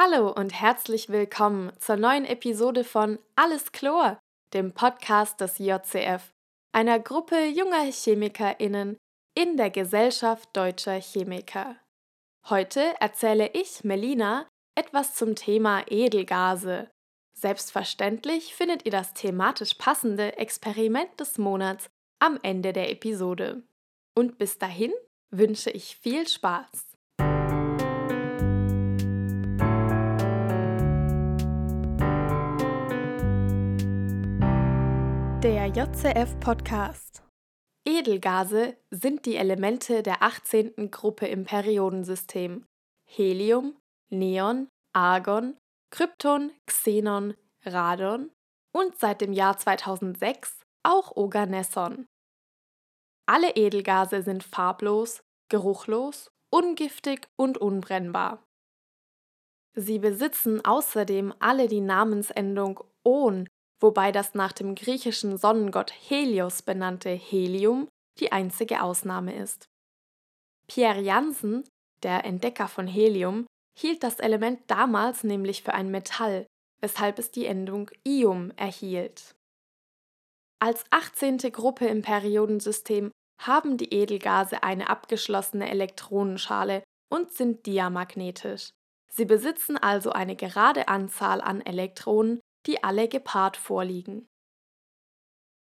Hallo und herzlich willkommen zur neuen Episode von Alles Chlor, dem Podcast des JCF, einer Gruppe junger ChemikerInnen in der Gesellschaft Deutscher Chemiker. Heute erzähle ich, Melina, etwas zum Thema Edelgase. Selbstverständlich findet ihr das thematisch passende Experiment des Monats am Ende der Episode. Und bis dahin wünsche ich viel Spaß. Der JCF-Podcast. Edelgase sind die Elemente der 18. Gruppe im Periodensystem: Helium, Neon, Argon, Krypton, Xenon, Radon und seit dem Jahr 2006 auch Oganesson. Alle Edelgase sind farblos, geruchlos, ungiftig und unbrennbar. Sie besitzen außerdem alle die Namensendung -on, wobei das nach dem griechischen Sonnengott Helios benannte Helium die einzige Ausnahme ist. Pierre Janssen, der Entdecker von Helium, hielt das Element damals nämlich für ein Metall, weshalb es die Endung -ium erhielt. Als 18. Gruppe im Periodensystem haben die Edelgase eine abgeschlossene Elektronenschale und sind diamagnetisch. Sie besitzen also eine gerade Anzahl an Elektronen, die alle gepaart vorliegen.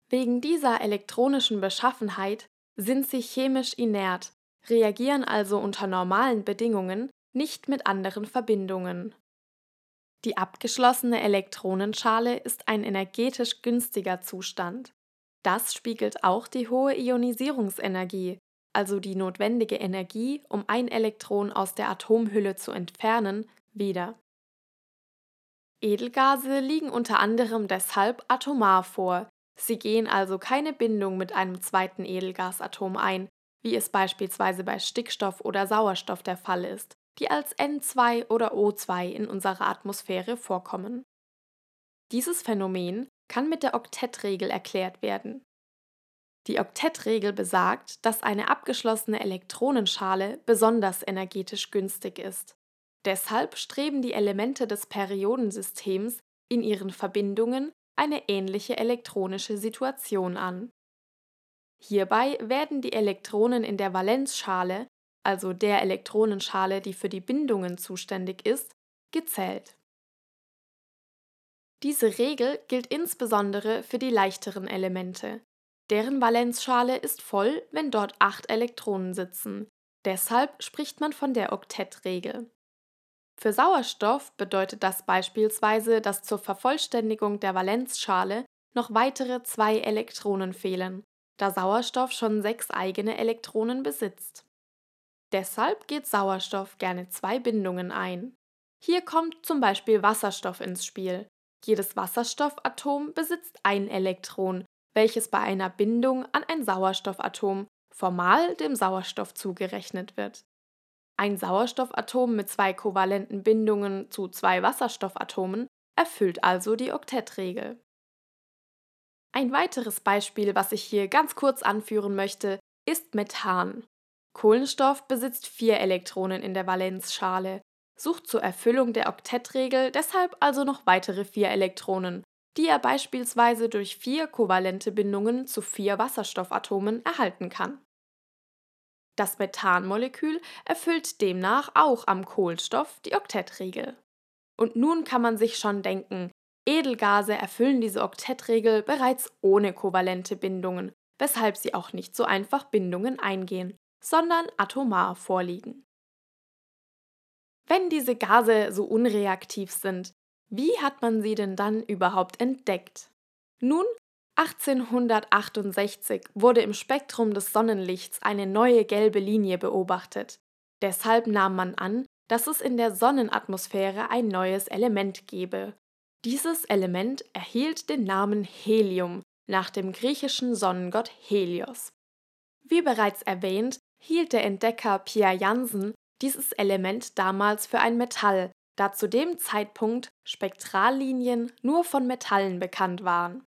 Wegen dieser elektronischen Beschaffenheit sind sie chemisch inert, reagieren also unter normalen Bedingungen nicht mit anderen Verbindungen. Die abgeschlossene Elektronenschale ist ein energetisch günstiger Zustand. Das spiegelt auch die hohe Ionisierungsenergie, also die notwendige Energie, um ein Elektron aus der Atomhülle zu entfernen, wider. Edelgase liegen unter anderem deshalb atomar vor. Sie gehen also keine Bindung mit einem zweiten Edelgasatom ein, wie es beispielsweise bei Stickstoff oder Sauerstoff der Fall ist, die als N2 oder O2 in unserer Atmosphäre vorkommen. Dieses Phänomen kann mit der Oktettregel erklärt werden. Die Oktettregel besagt, dass eine abgeschlossene Elektronenschale besonders energetisch günstig ist. Deshalb streben die Elemente des Periodensystems in ihren Verbindungen eine ähnliche elektronische Situation an. Hierbei werden die Elektronen in der Valenzschale, also der Elektronenschale, die für die Bindungen zuständig ist, gezählt. Diese Regel gilt insbesondere für die leichteren Elemente. Deren Valenzschale ist voll, wenn dort 8 Elektronen sitzen. Deshalb spricht man von der Oktettregel. Für Sauerstoff bedeutet das beispielsweise, dass zur Vervollständigung der Valenzschale noch weitere 2 Elektronen fehlen, da Sauerstoff schon 6 eigene Elektronen besitzt. Deshalb geht Sauerstoff gerne 2 Bindungen ein. Hier kommt zum Beispiel Wasserstoff ins Spiel. Jedes Wasserstoffatom besitzt ein Elektron, welches bei einer Bindung an ein Sauerstoffatom formal dem Sauerstoff zugerechnet wird. Ein Sauerstoffatom mit 2 kovalenten Bindungen zu 2 Wasserstoffatomen erfüllt also die Oktettregel. Ein weiteres Beispiel, was ich hier ganz kurz anführen möchte, ist Methan. Kohlenstoff besitzt 4 Elektronen in der Valenzschale, sucht zur Erfüllung der Oktettregel deshalb also noch weitere 4 Elektronen, die er beispielsweise durch 4 kovalente Bindungen zu 4 Wasserstoffatomen erhalten kann. Das Methanmolekül erfüllt demnach auch am Kohlenstoff die Oktettregel. Und nun kann man sich schon denken, Edelgase erfüllen diese Oktettregel bereits ohne kovalente Bindungen, weshalb sie auch nicht so einfach Bindungen eingehen, sondern atomar vorliegen. Wenn diese Gase so unreaktiv sind, wie hat man sie denn dann überhaupt entdeckt? Nun, 1868 wurde im Spektrum des Sonnenlichts eine neue gelbe Linie beobachtet. Deshalb nahm man an, dass es in der Sonnenatmosphäre ein neues Element gebe. Dieses Element erhielt den Namen Helium nach dem griechischen Sonnengott Helios. Wie bereits erwähnt, hielt der Entdecker Pierre Janssen dieses Element damals für ein Metall, da zu dem Zeitpunkt Spektrallinien nur von Metallen bekannt waren.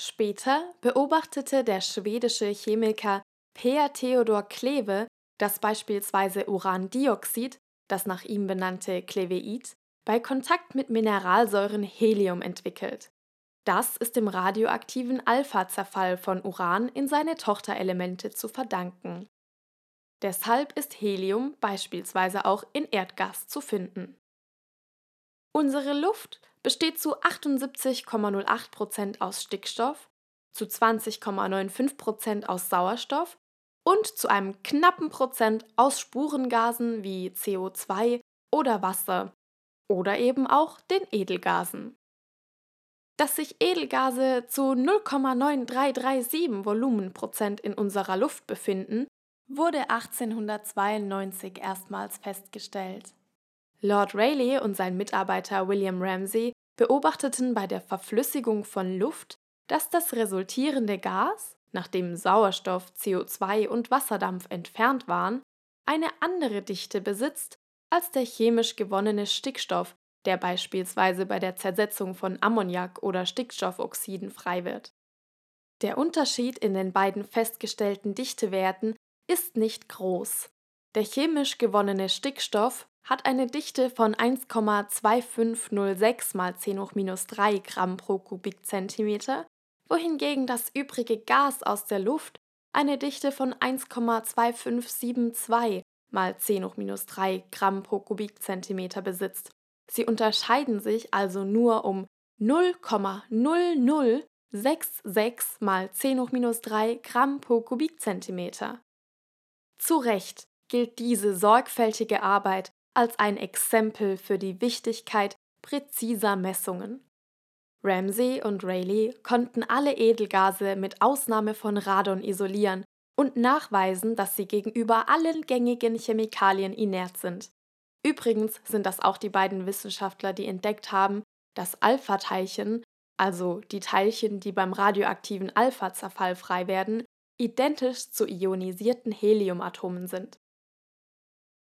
Später beobachtete der schwedische Chemiker Per Theodor Cleve, dass beispielsweise Urandioxid das nach ihm benannte Cleveit, bei Kontakt mit Mineralsäuren Helium entwickelt. Das ist dem radioaktiven Alpha-Zerfall von Uran in seine Tochterelemente zu verdanken. Deshalb ist Helium beispielsweise auch in Erdgas zu finden. Unsere Luft besteht zu 78,08% aus Stickstoff, zu 20,95% aus Sauerstoff und zu einem knappen Prozent aus Spurengasen wie CO2 oder Wasser oder eben auch den Edelgasen. Dass sich Edelgase zu 0,9337 Volumenprozent in unserer Luft befinden, wurde 1892 erstmals festgestellt. Lord Rayleigh und sein Mitarbeiter William Ramsay beobachteten bei der Verflüssigung von Luft, dass das resultierende Gas, nachdem Sauerstoff, CO2 und Wasserdampf entfernt waren, eine andere Dichte besitzt als der chemisch gewonnene Stickstoff, der beispielsweise bei der Zersetzung von Ammoniak oder Stickstoffoxiden frei wird. Der Unterschied in den beiden festgestellten Dichtewerten ist nicht groß. Der chemisch gewonnene Stickstoff hat eine Dichte von 1,2506 mal 10 hoch minus 3 Gramm pro Kubikzentimeter, wohingegen das übrige Gas aus der Luft eine Dichte von 1,2572 mal 10 hoch minus 3 Gramm pro Kubikzentimeter besitzt. Sie unterscheiden sich also nur um 0,0066 mal 10 hoch minus 3 Gramm pro Kubikzentimeter. Zu Recht gilt diese sorgfältige Arbeit als ein Exempel für die Wichtigkeit präziser Messungen. Ramsay und Rayleigh konnten alle Edelgase mit Ausnahme von Radon isolieren und nachweisen, dass sie gegenüber allen gängigen Chemikalien inert sind. Übrigens sind das auch die beiden Wissenschaftler, die entdeckt haben, dass Alpha-Teilchen, also die Teilchen, die beim radioaktiven Alpha-Zerfall frei werden, identisch zu ionisierten Heliumatomen sind.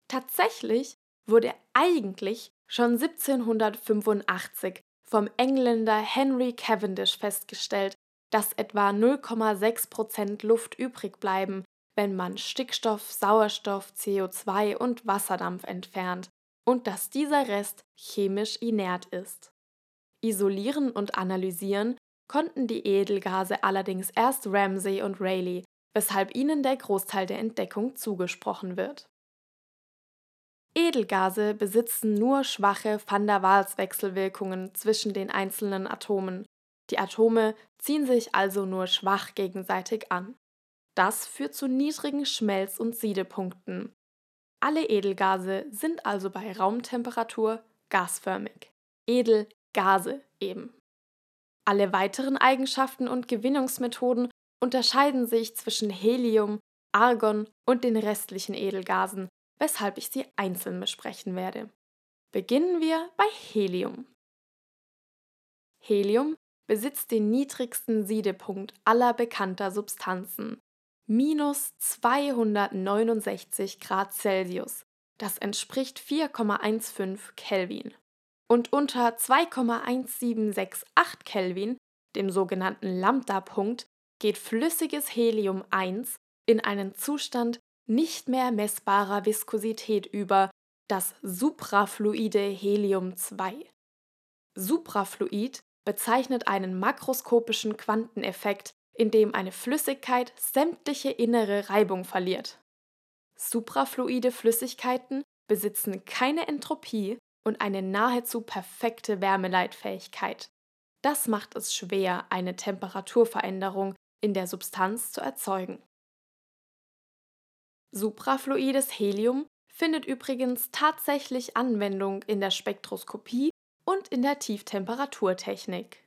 Tatsächlich wurde eigentlich schon 1785 vom Engländer Henry Cavendish festgestellt, dass etwa 0,6% Luft übrig bleiben, wenn man Stickstoff, Sauerstoff, CO2 und Wasserdampf entfernt und dass dieser Rest chemisch inert ist. Isolieren und analysieren konnten die Edelgase allerdings erst Ramsay und Rayleigh, weshalb ihnen der Großteil der Entdeckung zugesprochen wird. Edelgase besitzen nur schwache Van der Waals-Wechselwirkungen zwischen den einzelnen Atomen. Die Atome ziehen sich also nur schwach gegenseitig an. Das führt zu niedrigen Schmelz- und Siedepunkten. Alle Edelgase sind also bei Raumtemperatur gasförmig. Edelgase eben. Alle weiteren Eigenschaften und Gewinnungsmethoden unterscheiden sich zwischen Helium, Argon und den restlichen Edelgasen, weshalb ich sie einzeln besprechen werde. Beginnen wir bei Helium. Helium besitzt den niedrigsten Siedepunkt aller bekannter Substanzen, minus 269 Grad Celsius, das entspricht 4,15 Kelvin. Und unter 2,1768 Kelvin, dem sogenannten Lambda-Punkt, geht flüssiges Helium-1 in einen Zustand nicht mehr messbarer Viskosität über, das suprafluide Helium-2. Suprafluid bezeichnet einen makroskopischen Quanteneffekt, in dem eine Flüssigkeit sämtliche innere Reibung verliert. Suprafluide Flüssigkeiten besitzen keine Entropie und eine nahezu perfekte Wärmeleitfähigkeit. Das macht es schwer, eine Temperaturveränderung in der Substanz zu erzeugen. Suprafluides Helium findet übrigens tatsächlich Anwendung in der Spektroskopie und in der Tieftemperaturtechnik.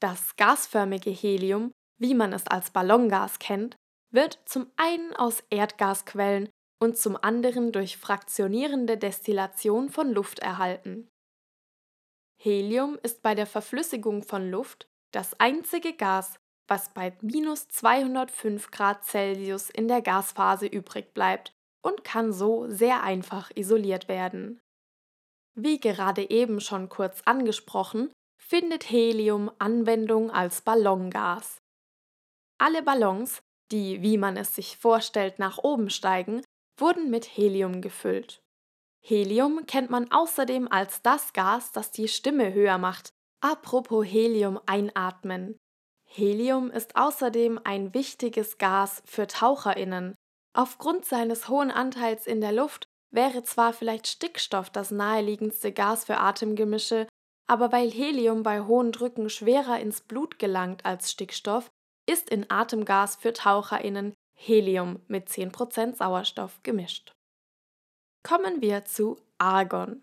Das gasförmige Helium, wie man es als Ballongas kennt, wird zum einen aus Erdgasquellen und zum anderen durch fraktionierende Destillation von Luft erhalten. Helium ist bei der Verflüssigung von Luft das einzige Gas, was bei minus 205 Grad Celsius in der Gasphase übrig bleibt und kann so sehr einfach isoliert werden. Wie gerade eben schon kurz angesprochen, findet Helium Anwendung als Ballongas. Alle Ballons, die, wie man es sich vorstellt, nach oben steigen, wurden mit Helium gefüllt. Helium kennt man außerdem als das Gas, das die Stimme höher macht. Apropos Helium einatmen. Helium ist außerdem ein wichtiges Gas für TaucherInnen. Aufgrund seines hohen Anteils in der Luft wäre zwar vielleicht Stickstoff das naheliegendste Gas für Atemgemische, aber weil Helium bei hohen Drücken schwerer ins Blut gelangt als Stickstoff, ist in Atemgas für TaucherInnen Helium mit 10% Sauerstoff gemischt. Kommen wir zu Argon.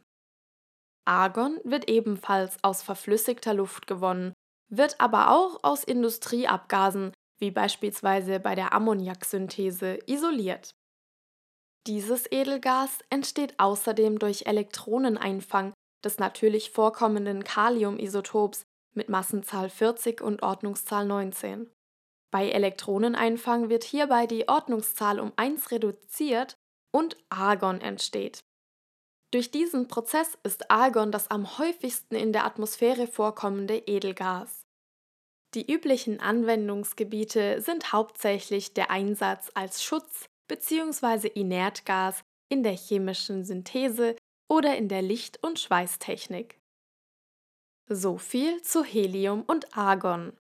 Argon wird ebenfalls aus verflüssigter Luft gewonnen, wird aber auch aus Industrieabgasen, wie beispielsweise bei der Ammoniaksynthese, isoliert. Dieses Edelgas entsteht außerdem durch Elektroneneinfang des natürlich vorkommenden Kaliumisotops mit Massenzahl 40 und Ordnungszahl 19. Bei Elektroneneinfang wird hierbei die Ordnungszahl um 1 reduziert und Argon entsteht. Durch diesen Prozess ist Argon das am häufigsten in der Atmosphäre vorkommende Edelgas. Die üblichen Anwendungsgebiete sind hauptsächlich der Einsatz als Schutz- bzw. Inertgas in der chemischen Synthese oder in der Licht- und Schweißtechnik. So viel zu Helium und Argon.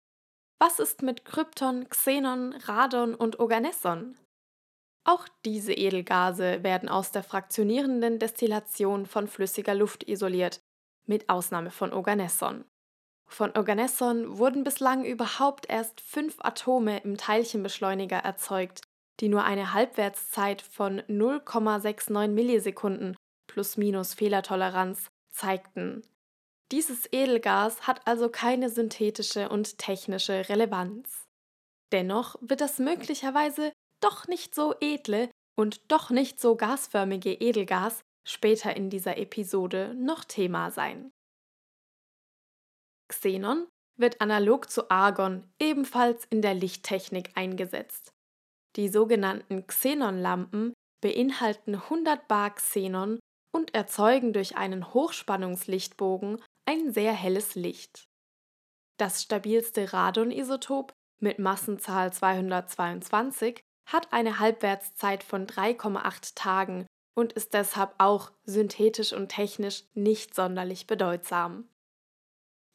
Was ist mit Krypton, Xenon, Radon und Oganesson? Auch diese Edelgase werden aus der fraktionierenden Destillation von flüssiger Luft isoliert, mit Ausnahme von Oganesson. Von Oganesson wurden bislang überhaupt erst 5 Atome im Teilchenbeschleuniger erzeugt, die nur eine Halbwertszeit von 0,69 Millisekunden plus-minus Fehlertoleranz zeigten. Dieses Edelgas hat also keine synthetische und technische Relevanz. Dennoch wird das möglicherweise doch nicht so edle und doch nicht so gasförmige Edelgas später in dieser Episode noch Thema sein. Xenon wird analog zu Argon ebenfalls in der Lichttechnik eingesetzt. Die sogenannten Xenonlampen beinhalten 100 Bar Xenon und erzeugen durch einen Hochspannungslichtbogen ein sehr helles Licht. Das stabilste Radonisotop mit Massenzahl 222 hat eine Halbwertszeit von 3,8 Tagen und ist deshalb auch synthetisch und technisch nicht sonderlich bedeutsam.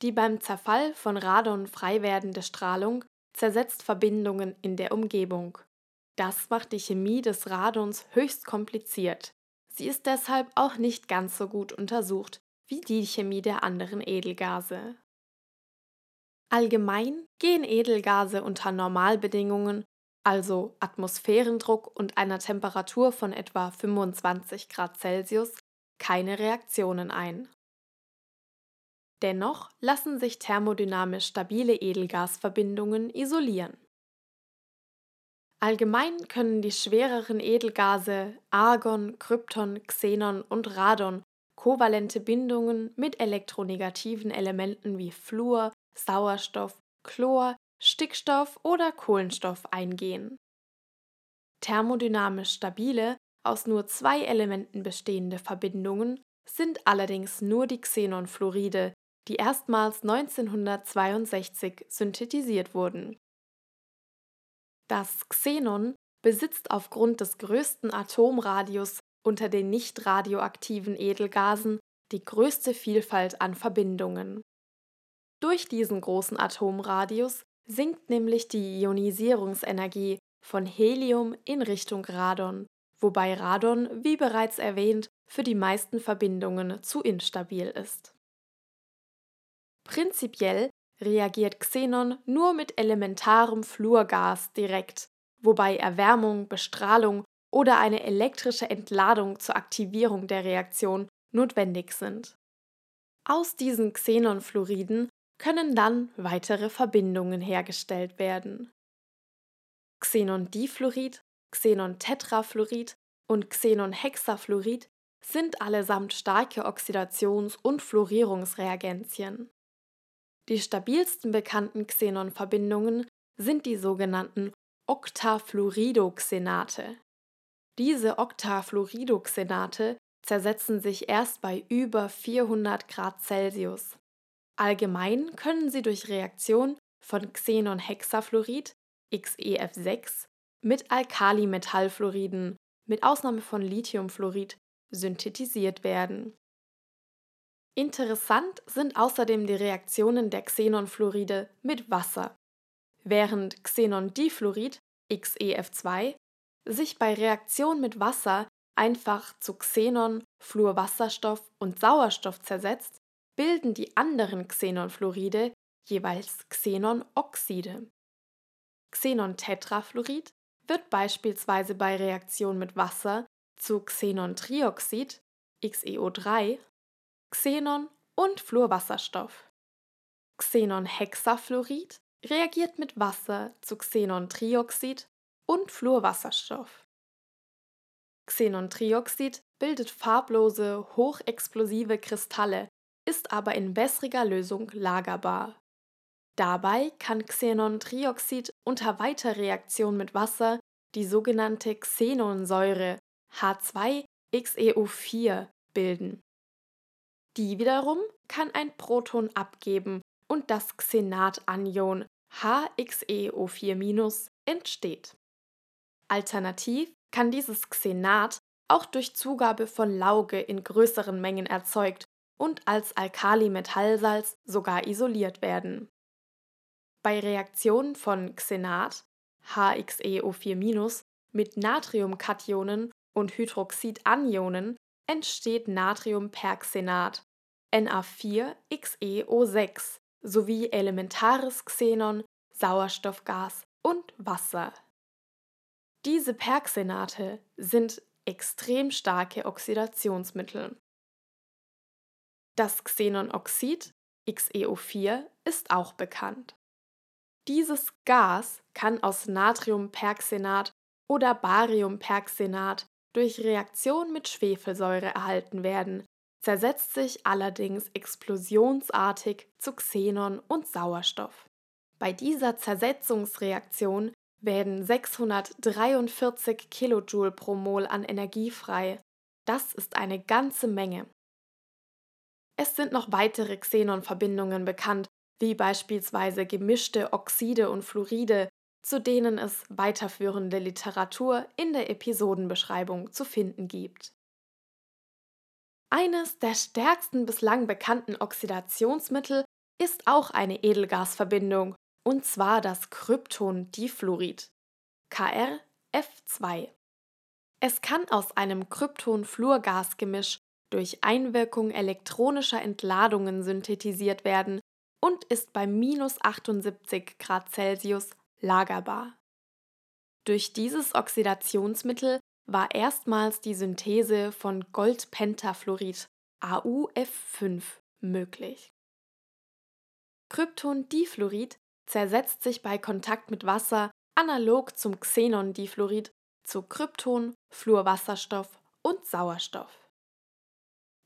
Die beim Zerfall von Radon frei werdende Strahlung zersetzt Verbindungen in der Umgebung. Das macht die Chemie des Radons höchst kompliziert. Sie ist deshalb auch nicht ganz so gut untersucht wie die Chemie der anderen Edelgase. Allgemein gehen Edelgase unter Normalbedingungen, also Atmosphärendruck und einer Temperatur von etwa 25 Grad Celsius, keine Reaktionen ein. Dennoch lassen sich thermodynamisch stabile Edelgasverbindungen isolieren. Allgemein können die schwereren Edelgase Argon, Krypton, Xenon und Radon kovalente Bindungen mit elektronegativen Elementen wie Fluor, Sauerstoff, Chlor, Stickstoff oder Kohlenstoff eingehen. Thermodynamisch stabile, aus nur 2 Elementen bestehende Verbindungen sind allerdings nur die Xenonfluoride, die erstmals 1962 synthetisiert wurden. Das Xenon besitzt aufgrund des größten Atomradius unter den nicht radioaktiven Edelgasen die größte Vielfalt an Verbindungen. Durch diesen großen Atomradius sinkt nämlich die Ionisierungsenergie von Helium in Richtung Radon, wobei Radon, wie bereits erwähnt, für die meisten Verbindungen zu instabil ist. Prinzipiell reagiert Xenon nur mit elementarem Fluorgas direkt, wobei Erwärmung, Bestrahlung oder eine elektrische Entladung zur Aktivierung der Reaktion notwendig sind. Aus diesen Xenonfluoriden können dann weitere Verbindungen hergestellt werden. Xenondifluorid, Xenontetrafluorid und Xenonhexafluorid sind allesamt starke Oxidations- und Fluorierungsreagenzien. Die stabilsten bekannten Xenonverbindungen sind die sogenannten Octafluoridoxenate. Diese Octafluoridoxenate zersetzen sich erst bei über 400 Grad Celsius. Allgemein können sie durch Reaktion von Xenonhexafluorid XEF6 mit Alkalimetallfluoriden, mit Ausnahme von Lithiumfluorid, synthetisiert werden. Interessant sind außerdem die Reaktionen der Xenonfluoride mit Wasser, während Xenondifluorid (XEF2) sich bei Reaktion mit Wasser einfach zu Xenon, Fluorwasserstoff und Sauerstoff zersetzt, bilden die anderen Xenonfluoride jeweils Xenonoxide. Xenontetrafluorid wird beispielsweise bei Reaktion mit Wasser zu Xenontrioxid (XeO3), Xenon und Fluorwasserstoff. Xenonhexafluorid reagiert mit Wasser zu Xenontrioxid und Fluorwasserstoff. Xenontrioxid bildet farblose, hochexplosive Kristalle, ist aber in wässriger Lösung lagerbar. Dabei kann Xenontrioxid unter Weiterreaktion mit Wasser die sogenannte Xenonsäure H2XeO4 bilden. Die wiederum kann ein Proton abgeben und das Xenat-Anion HXeO4- entsteht. Alternativ kann dieses Xenat auch durch Zugabe von Lauge in größeren Mengen erzeugt und als Alkalimetallsalz sogar isoliert werden. Bei Reaktionen von Xenat HXeO4- mit Natriumkationen und Hydroxidanionen entsteht Natriumperxenat Na4XeO6 sowie elementares Xenon, Sauerstoffgas und Wasser. Diese Perxenate sind extrem starke Oxidationsmittel. Das Xenonoxid XeO4 ist auch bekannt. Dieses Gas kann aus Natriumperxenat oder Bariumperxenat durch Reaktion mit Schwefelsäure erhalten werden, zersetzt sich allerdings explosionsartig zu Xenon und Sauerstoff. Bei dieser Zersetzungsreaktion werden 643 Kilojoule pro Mol an Energie frei. Das ist eine ganze Menge. Es sind noch weitere Xenonverbindungen bekannt, wie beispielsweise gemischte Oxide und Fluoride, zu denen es weiterführende Literatur in der Episodenbeschreibung zu finden gibt. Eines der stärksten bislang bekannten Oxidationsmittel ist auch eine Edelgasverbindung, und zwar das Kryptondifluorid (KrF2). Es kann aus einem Krypton-Fluorgasgemisch durch Einwirkung elektronischer Entladungen synthetisiert werden und ist bei -78 °C lagerbar. Durch dieses Oxidationsmittel war erstmals die Synthese von Goldpentafluorid AuF5 möglich. Kryptondifluorid zersetzt sich bei Kontakt mit Wasser analog zum Xenondifluorid zu Krypton, Fluorwasserstoff und Sauerstoff.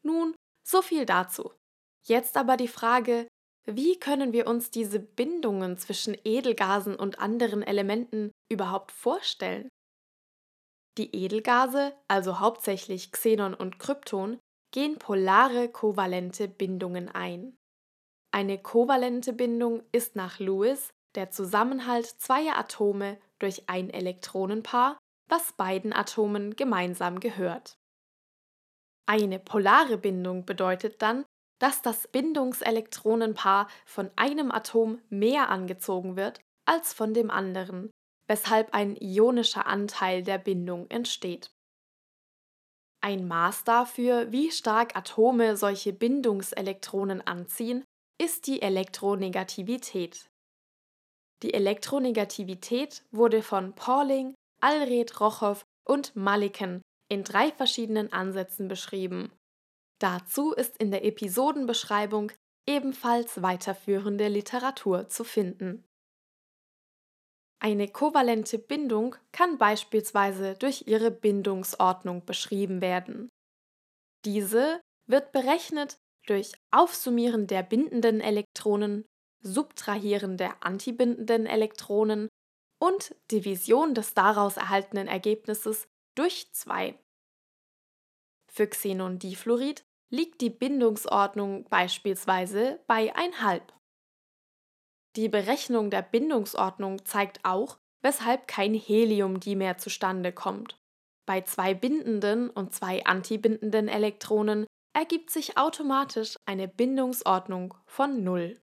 Nun, so viel dazu. Jetzt aber die Frage, wie können wir uns diese Bindungen zwischen Edelgasen und anderen Elementen überhaupt vorstellen? Die Edelgase, also hauptsächlich Xenon und Krypton, gehen polare kovalente Bindungen ein. Eine kovalente Bindung ist nach Lewis der Zusammenhalt zweier Atome durch ein Elektronenpaar, was beiden Atomen gemeinsam gehört. Eine polare Bindung bedeutet dann, dass das Bindungselektronenpaar von einem Atom mehr angezogen wird als von dem anderen, weshalb ein ionischer Anteil der Bindung entsteht. Ein Maß dafür, wie stark Atome solche Bindungselektronen anziehen, ist die Elektronegativität. Die Elektronegativität wurde von Pauling, Allred, Rochow und Mulliken in 3 verschiedenen Ansätzen beschrieben. Dazu ist in der Episodenbeschreibung ebenfalls weiterführende Literatur zu finden. Eine kovalente Bindung kann beispielsweise durch ihre Bindungsordnung beschrieben werden. Diese wird berechnet durch Aufsummieren der bindenden Elektronen, Subtrahieren der antibindenden Elektronen und Division des daraus erhaltenen Ergebnisses durch 2. Für Xenondifluorid liegt die Bindungsordnung beispielsweise bei 1/2. Die Berechnung der Bindungsordnung zeigt auch, weshalb kein Heliumdimer zustande kommt. bei 2 bindenden und 2 antibindenden Elektronen ergibt sich automatisch eine Bindungsordnung von 0.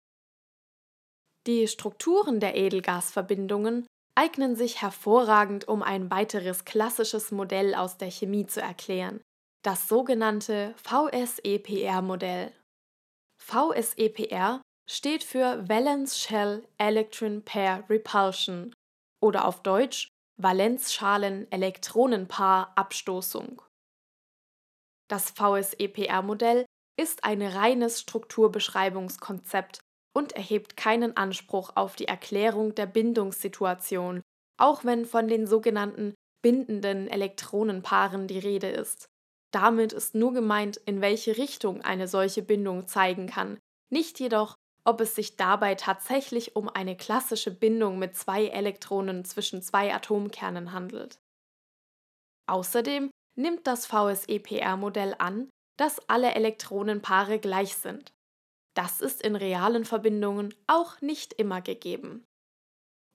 Die Strukturen der Edelgasverbindungen eignen sich hervorragend, um ein weiteres klassisches Modell aus der Chemie zu erklären, das sogenannte VSEPR-Modell. VSEPR steht für Valence Shell Electron Pair Repulsion oder auf Deutsch Valenzschalen-Elektronenpaar-Abstoßung. Das VSEPR-Modell ist ein reines Strukturbeschreibungskonzept und erhebt keinen Anspruch auf die Erklärung der Bindungssituation, auch wenn von den sogenannten bindenden Elektronenpaaren die Rede ist. Damit ist nur gemeint, in welche Richtung eine solche Bindung zeigen kann, nicht jedoch, ob es sich dabei tatsächlich um eine klassische Bindung mit 2 Elektronen zwischen 2 Atomkernen handelt. Außerdem nimmt das VSEPR-Modell an, dass alle Elektronenpaare gleich sind. Das ist in realen Verbindungen auch nicht immer gegeben.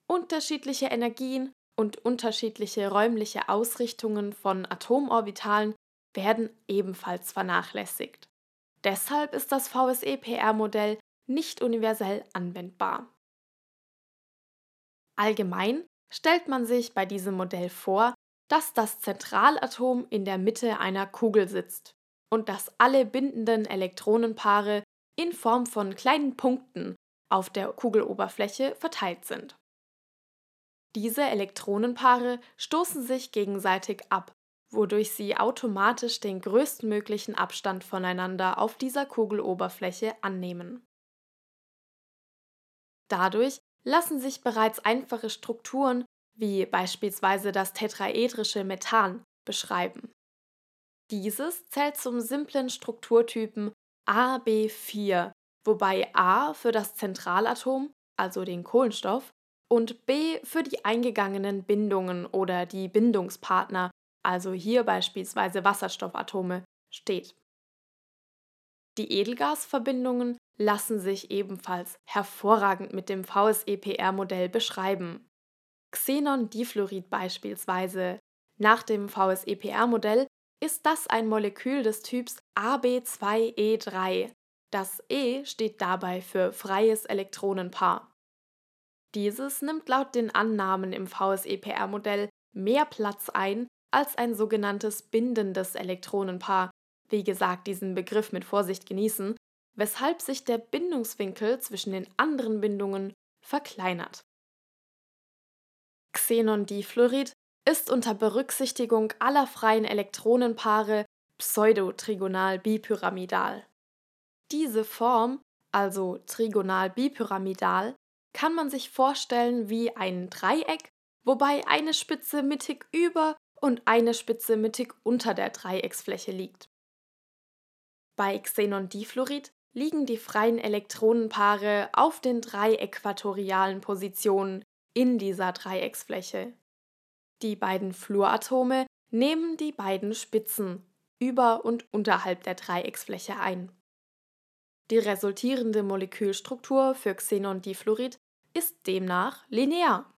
Unterschiedliche Energien und unterschiedliche räumliche Ausrichtungen von Atomorbitalen werden ebenfalls vernachlässigt. Deshalb ist das VSEPR-Modell nicht universell anwendbar. Allgemein stellt man sich bei diesem Modell vor, dass das Zentralatom in der Mitte einer Kugel sitzt und dass alle bindenden Elektronenpaare in Form von kleinen Punkten auf der Kugeloberfläche verteilt sind. Diese Elektronenpaare stoßen sich gegenseitig ab, wodurch sie automatisch den größtmöglichen Abstand voneinander auf dieser Kugeloberfläche annehmen. Dadurch lassen sich bereits einfache Strukturen, wie beispielsweise das tetraedrische Methan, beschreiben. Dieses zählt zum simplen Strukturtypen AB4, wobei A für das Zentralatom, also den Kohlenstoff, und B für die eingegangenen Bindungen oder die Bindungspartner, also hier beispielsweise Wasserstoffatome, steht. Die Edelgasverbindungen lassen sich ebenfalls hervorragend mit dem VSEPR-Modell beschreiben. Xenondifluorid beispielsweise. Nach dem VSEPR-Modell ist das ein Molekül des Typs AB2E3. Das E steht dabei für freies Elektronenpaar. Dieses nimmt laut den Annahmen im VSEPR-Modell mehr Platz ein als ein sogenanntes bindendes Elektronenpaar. Wie gesagt, diesen Begriff mit Vorsicht genießen, weshalb sich der Bindungswinkel zwischen den anderen Bindungen verkleinert. Xenondifluorid ist unter Berücksichtigung aller freien Elektronenpaare pseudotrigonal-bipyramidal. Diese Form, also trigonal-bipyramidal, kann man sich vorstellen wie ein Dreieck, wobei eine Spitze mittig über und eine Spitze mittig unter der Dreiecksfläche liegt. Bei Xenondifluorid liegen die freien Elektronenpaare auf den 3 äquatorialen Positionen in dieser Dreiecksfläche. Die beiden Fluoratome nehmen die beiden Spitzen über und unterhalb der Dreiecksfläche ein. Die resultierende Molekülstruktur für Xenondifluorid ist demnach linear.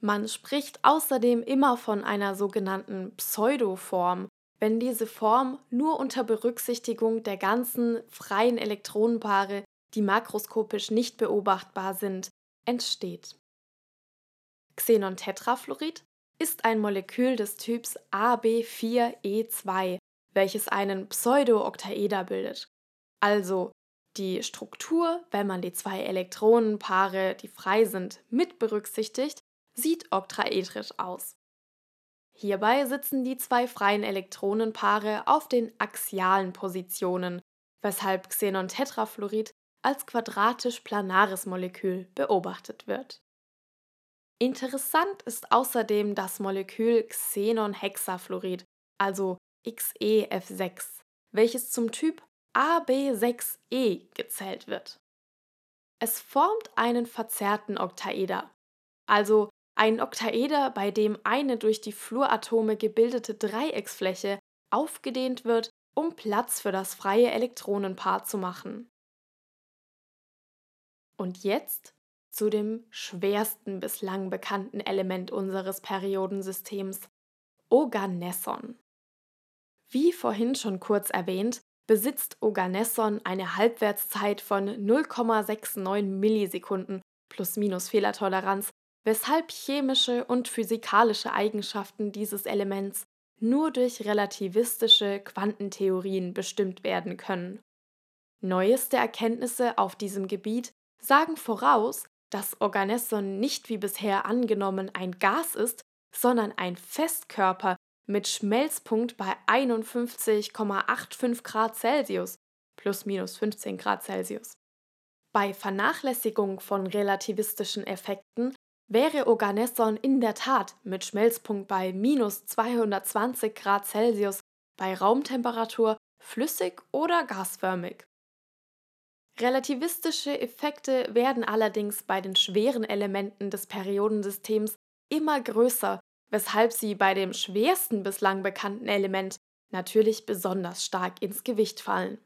Man spricht außerdem immer von einer sogenannten Pseudoform, wenn diese Form nur unter Berücksichtigung der ganzen freien Elektronenpaare, die makroskopisch nicht beobachtbar sind, entsteht. Xenontetrafluorid ist ein Molekül des Typs AB4E2, welches einen Pseudooktaeder bildet. Also die Struktur, wenn man die 2 Elektronenpaare, die frei sind, mit berücksichtigt, sieht oktaedrisch aus. Hierbei sitzen die 2 freien Elektronenpaare auf den axialen Positionen, weshalb Xenontetrafluorid als quadratisch-planares Molekül beobachtet wird. Interessant ist außerdem das Molekül Xenonhexafluorid, also XeF6, welches zum Typ AB6E gezählt wird. Es formt einen verzerrten Oktaeder, also ein Oktaeder, bei dem eine durch die Fluoratome gebildete Dreiecksfläche aufgedehnt wird, um Platz für das freie Elektronenpaar zu machen. Und jetzt zu dem schwersten bislang bekannten Element unseres Periodensystems, Oganesson. Wie vorhin schon kurz erwähnt, besitzt Oganesson eine Halbwertszeit von 0,69 Millisekunden plus-minus Fehlertoleranz, weshalb chemische und physikalische Eigenschaften dieses Elements nur durch relativistische Quantentheorien bestimmt werden können. Neueste Erkenntnisse auf diesem Gebiet sagen voraus, dass Oganesson nicht wie bisher angenommen ein Gas ist, sondern ein Festkörper mit Schmelzpunkt bei 51,85 Grad Celsius plus minus 15 Grad Celsius. Bei Vernachlässigung von relativistischen Effekten wäre Oganesson in der Tat mit Schmelzpunkt bei minus 220 Grad Celsius bei Raumtemperatur flüssig oder gasförmig. Relativistische Effekte werden allerdings bei den schweren Elementen des Periodensystems immer größer, weshalb sie bei dem schwersten bislang bekannten Element natürlich besonders stark ins Gewicht fallen.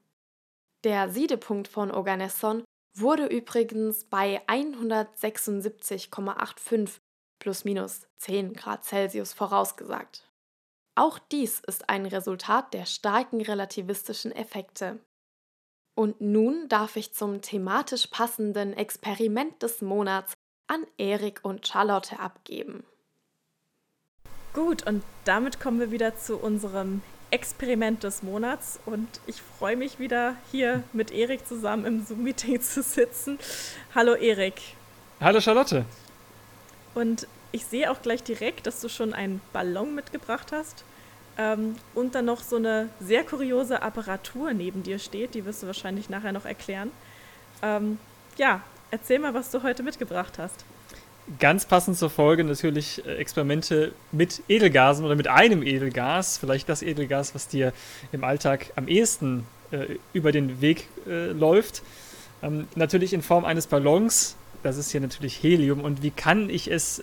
Der Siedepunkt von Oganesson wurde übrigens bei 176,85 plus minus 10 Grad Celsius vorausgesagt. Auch dies ist ein Resultat der starken relativistischen Effekte. Und nun darf ich zum thematisch passenden Experiment des Monats an Erik und Charlotte abgeben. Gut, und damit kommen wir wieder zu unserem Experiment des Monats und ich freue mich wieder, hier mit Erik zusammen im Zoom-Meeting zu sitzen. Hallo Erik. Hallo Charlotte. Und ich sehe auch gleich direkt, dass du schon einen Ballon mitgebracht hast und dann noch so eine sehr kuriose Apparatur neben dir steht, die wirst du wahrscheinlich nachher noch erklären. Erzähl mal, was du heute mitgebracht hast. Ganz passend zur Folge natürlich Experimente mit Edelgasen oder mit einem Edelgas, vielleicht das Edelgas, was dir im Alltag am ehesten über den Weg läuft. Natürlich in Form eines Ballons, das ist hier natürlich Helium und wie kann ich es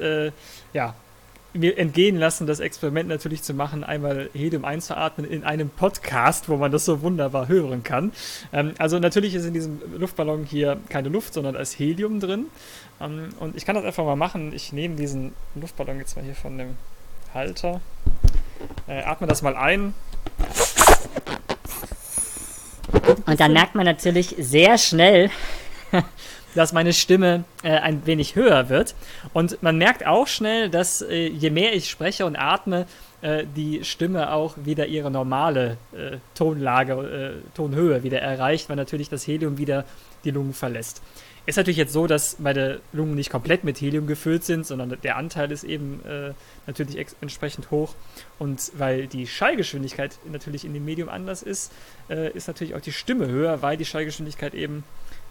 mir entgehen lassen, das Experiment natürlich zu machen, einmal Helium einzuatmen in einem Podcast, wo man das so wunderbar hören kann. Also natürlich ist in diesem Luftballon hier keine Luft, sondern da ist Helium drin. Und ich kann das einfach mal machen. Ich nehme diesen Luftballon jetzt mal hier von dem Halter, atme das mal ein. Und dann merkt man natürlich sehr schnell, dass meine Stimme ein wenig höher wird. Und man merkt auch schnell, dass je mehr ich spreche und atme, die Stimme auch wieder ihre normale Tonhöhe wieder erreicht, weil natürlich das Helium wieder die Lungen verlässt. Ist natürlich jetzt so, dass meine Lungen nicht komplett mit Helium gefüllt sind, sondern der Anteil ist eben natürlich entsprechend hoch. Und weil die Schallgeschwindigkeit natürlich in dem Medium anders ist, ist natürlich auch die Stimme höher, weil die Schallgeschwindigkeit eben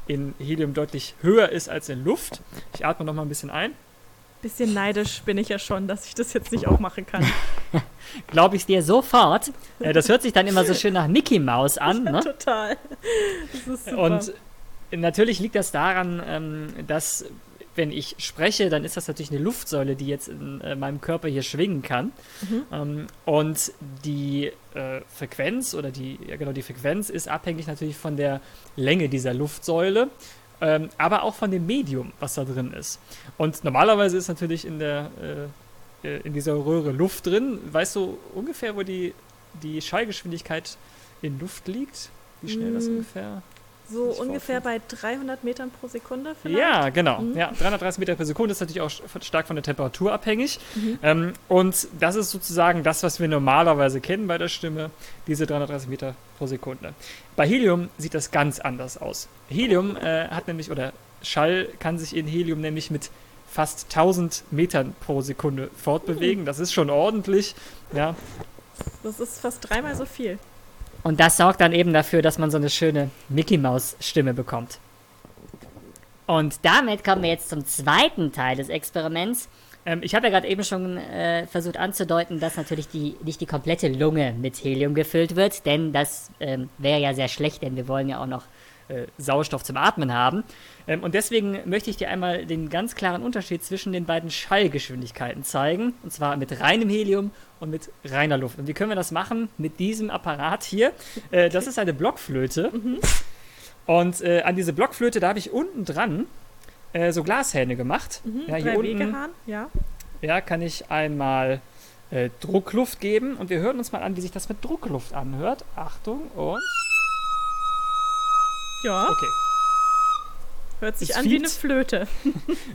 in Helium deutlich höher ist als in Luft. Ich atme nochmal ein bisschen ein. Bisschen neidisch bin ich ja schon, dass ich das jetzt nicht auch machen kann. Glaube ich dir sofort. Das hört sich dann immer so schön nach Mickey Mouse an. Ne? Total. Das ist super. Und natürlich liegt das daran, dass, wenn ich spreche, dann ist das natürlich eine Luftsäule, die jetzt in meinem Körper hier schwingen kann. Und die Frequenz oder die Frequenz ist abhängig natürlich von der Länge dieser Luftsäule, aber auch von dem Medium, was da drin ist. Und normalerweise ist natürlich in dieser Röhre Luft drin. Weißt du ungefähr, wo die Schallgeschwindigkeit in Luft liegt? Wie schnell das ungefähr? So ungefähr bei 300 Metern pro Sekunde vielleicht? Ja, genau. Mhm. Ja, 330 Meter pro Sekunde ist natürlich auch stark von der Temperatur abhängig. Mhm. Und das ist sozusagen das, was wir normalerweise kennen bei der Stimme, diese 330 Meter pro Sekunde. Bei Helium sieht das ganz anders aus. Helium Schall kann sich in Helium nämlich mit fast 1000 Metern pro Sekunde fortbewegen. Mhm. Das ist schon ordentlich. Ja. Das ist fast dreimal so viel. Und das sorgt dann eben dafür, dass man so eine schöne Mickey-Maus-Stimme bekommt. Und damit kommen wir jetzt zum zweiten Teil des Experiments. Ich habe ja gerade eben schon versucht anzudeuten, dass natürlich nicht die komplette Lunge mit Helium gefüllt wird, denn das wäre ja sehr schlecht, denn wir wollen ja auch noch Sauerstoff zum Atmen haben. Und deswegen möchte ich dir einmal den ganz klaren Unterschied zwischen den beiden Schallgeschwindigkeiten zeigen, und zwar mit reinem Helium und mit reiner Luft. Und wie können wir das machen? Mit diesem Apparat hier. Das ist eine Blockflöte. Mhm. Und an diese Blockflöte, da habe ich unten dran so Glashähne gemacht. Mhm, ja, hier unten. Ja. Ja, kann ich einmal Druckluft geben. Und wir hören uns mal an, wie sich das mit Druckluft anhört. Achtung und... Ja. Okay. Hört sich an wie eine Flöte.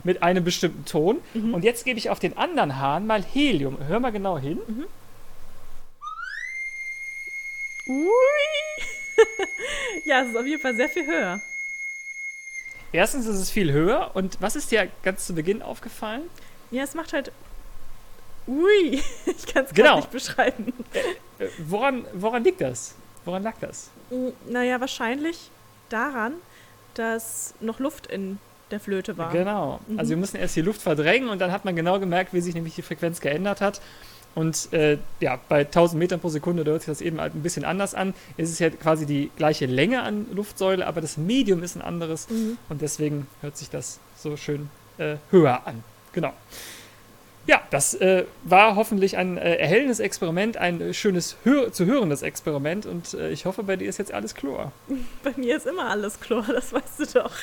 Mit einem bestimmten Ton. Mhm. Und jetzt gebe ich auf den anderen Hahn mal Helium. Hör mal genau hin. Mhm. Ui. Ja, es ist auf jeden Fall sehr viel höher. Erstens ist es viel höher. Und was ist dir ganz zu Beginn aufgefallen? Ja, es macht halt... Ui. Ich kann es gar nicht beschreiben. Woran liegt das? Woran lag das? Naja, wahrscheinlich daran, dass noch Luft in der Flöte war. Genau. Mhm. Also wir mussten erst die Luft verdrängen und dann hat man genau gemerkt, wie sich nämlich die Frequenz geändert hat. Und bei 1000 Metern pro Sekunde, da hört sich das eben halt ein bisschen anders an. Es ist ja quasi die gleiche Länge an Luftsäule, aber das Medium ist ein anderes. Mhm. Und deswegen hört sich das so schön höher an. Genau. Ja, das war hoffentlich ein erhellendes Experiment, ein schönes zu hörendes Experiment und ich hoffe, bei dir ist jetzt alles Chlor. Bei mir ist immer alles Chlor, das weißt du doch.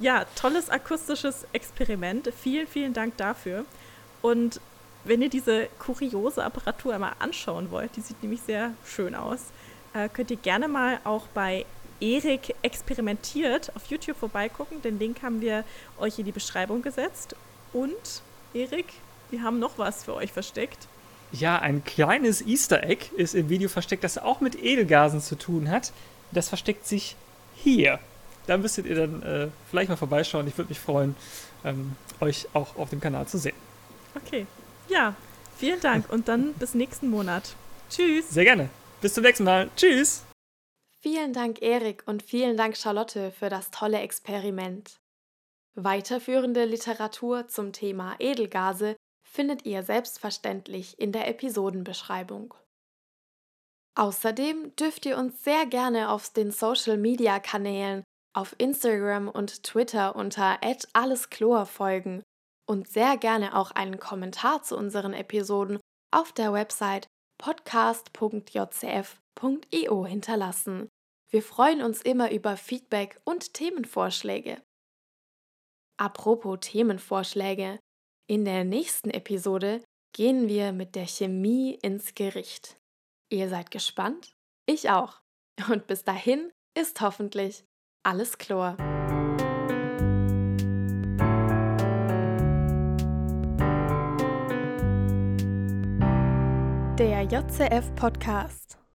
Ja, tolles akustisches Experiment. Vielen, vielen Dank dafür. Und wenn ihr diese kuriose Apparatur einmal anschauen wollt, die sieht nämlich sehr schön aus, könnt ihr gerne mal auch bei Erik experimentiert auf YouTube vorbeigucken. Den Link haben wir euch in die Beschreibung gesetzt. Und Erik, wir haben noch was für euch versteckt. Ja, ein kleines Easter Egg ist im Video versteckt, das auch mit Edelgasen zu tun hat. Das versteckt sich hier. Da müsstet ihr dann vielleicht mal vorbeischauen. Ich würde mich freuen, euch auch auf dem Kanal zu sehen. Okay, ja, vielen Dank und dann bis nächsten Monat. Tschüss. Sehr gerne. Bis zum nächsten Mal. Tschüss. Vielen Dank, Erik, und vielen Dank, Charlotte, für das tolle Experiment. Weiterführende Literatur zum Thema Edelgase findet ihr selbstverständlich in der Episodenbeschreibung. Außerdem dürft ihr uns sehr gerne auf den Social-Media-Kanälen auf Instagram und Twitter unter @alleschlor folgen und sehr gerne auch einen Kommentar zu unseren Episoden auf der Website podcast.jcf.io hinterlassen. Wir freuen uns immer über Feedback und Themenvorschläge. Apropos Themenvorschläge, in der nächsten Episode gehen wir mit der Chemie ins Gericht. Ihr seid gespannt? Ich auch. Und bis dahin ist hoffentlich alles Chlor. Der JCF Podcast.